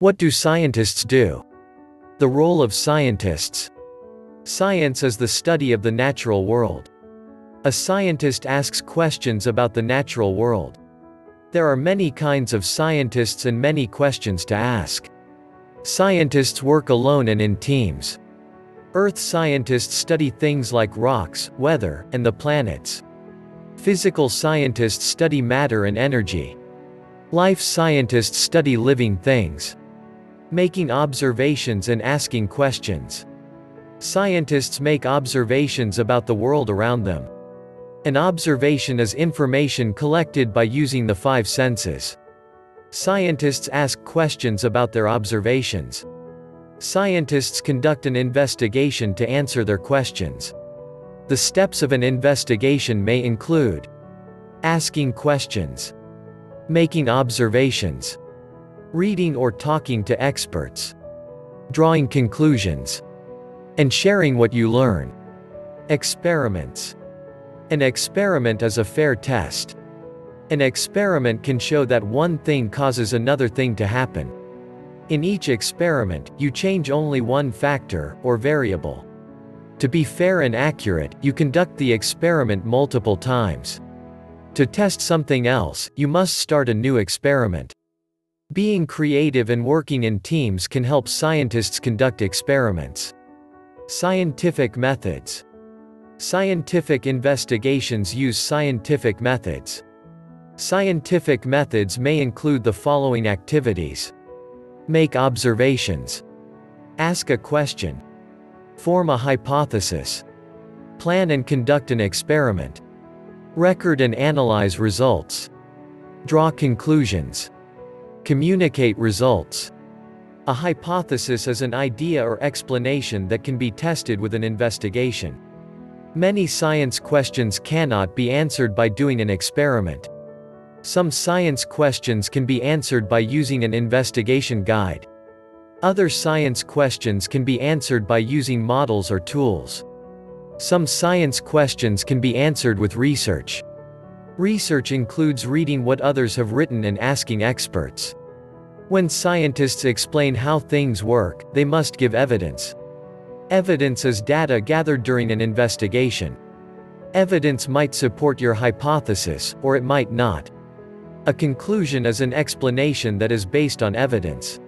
What do scientists do? The role of scientists. Science is the study of the natural world. A scientist asks questions about the natural world. There are many kinds of scientists and many questions to ask. Scientists work alone and in teams. Earth scientists study things like rocks, weather, and the planets. Physical scientists study matter and energy. Life scientists study living things, making observations and asking questions. Scientists make observations about the world around them. An observation is information collected by using the five senses. Scientists ask questions about their observations. Scientists conduct an investigation to answer their questions. The steps of an investigation may include asking questions, making observations, reading or talking to experts, drawing conclusions, and sharing what you learn. Experiments. An experiment is a fair test. An experiment can show that one thing causes another thing to happen. In each experiment, you change only one factor, or variable. To be fair and accurate, you conduct the experiment multiple times. To test something else, you must start a new experiment. Being creative and working in teams can help scientists conduct experiments. Scientific methods. Scientific investigations use scientific methods. Scientific methods may include the following activities: make observations, ask a question, form a hypothesis, plan and conduct an experiment, record and analyze results, draw conclusions, communicate results. A hypothesis is an idea or explanation that can be tested with an investigation. Many science questions cannot be answered by doing an experiment. Some science questions can be answered by using an investigation guide. Other science questions can be answered by using models or tools. Some science questions can be answered with research. Research includes reading what others have written and asking experts. When scientists explain how things work, they must give evidence. Evidence is data gathered during an investigation. Evidence might support your hypothesis, or it might not. A conclusion is an explanation that is based on evidence.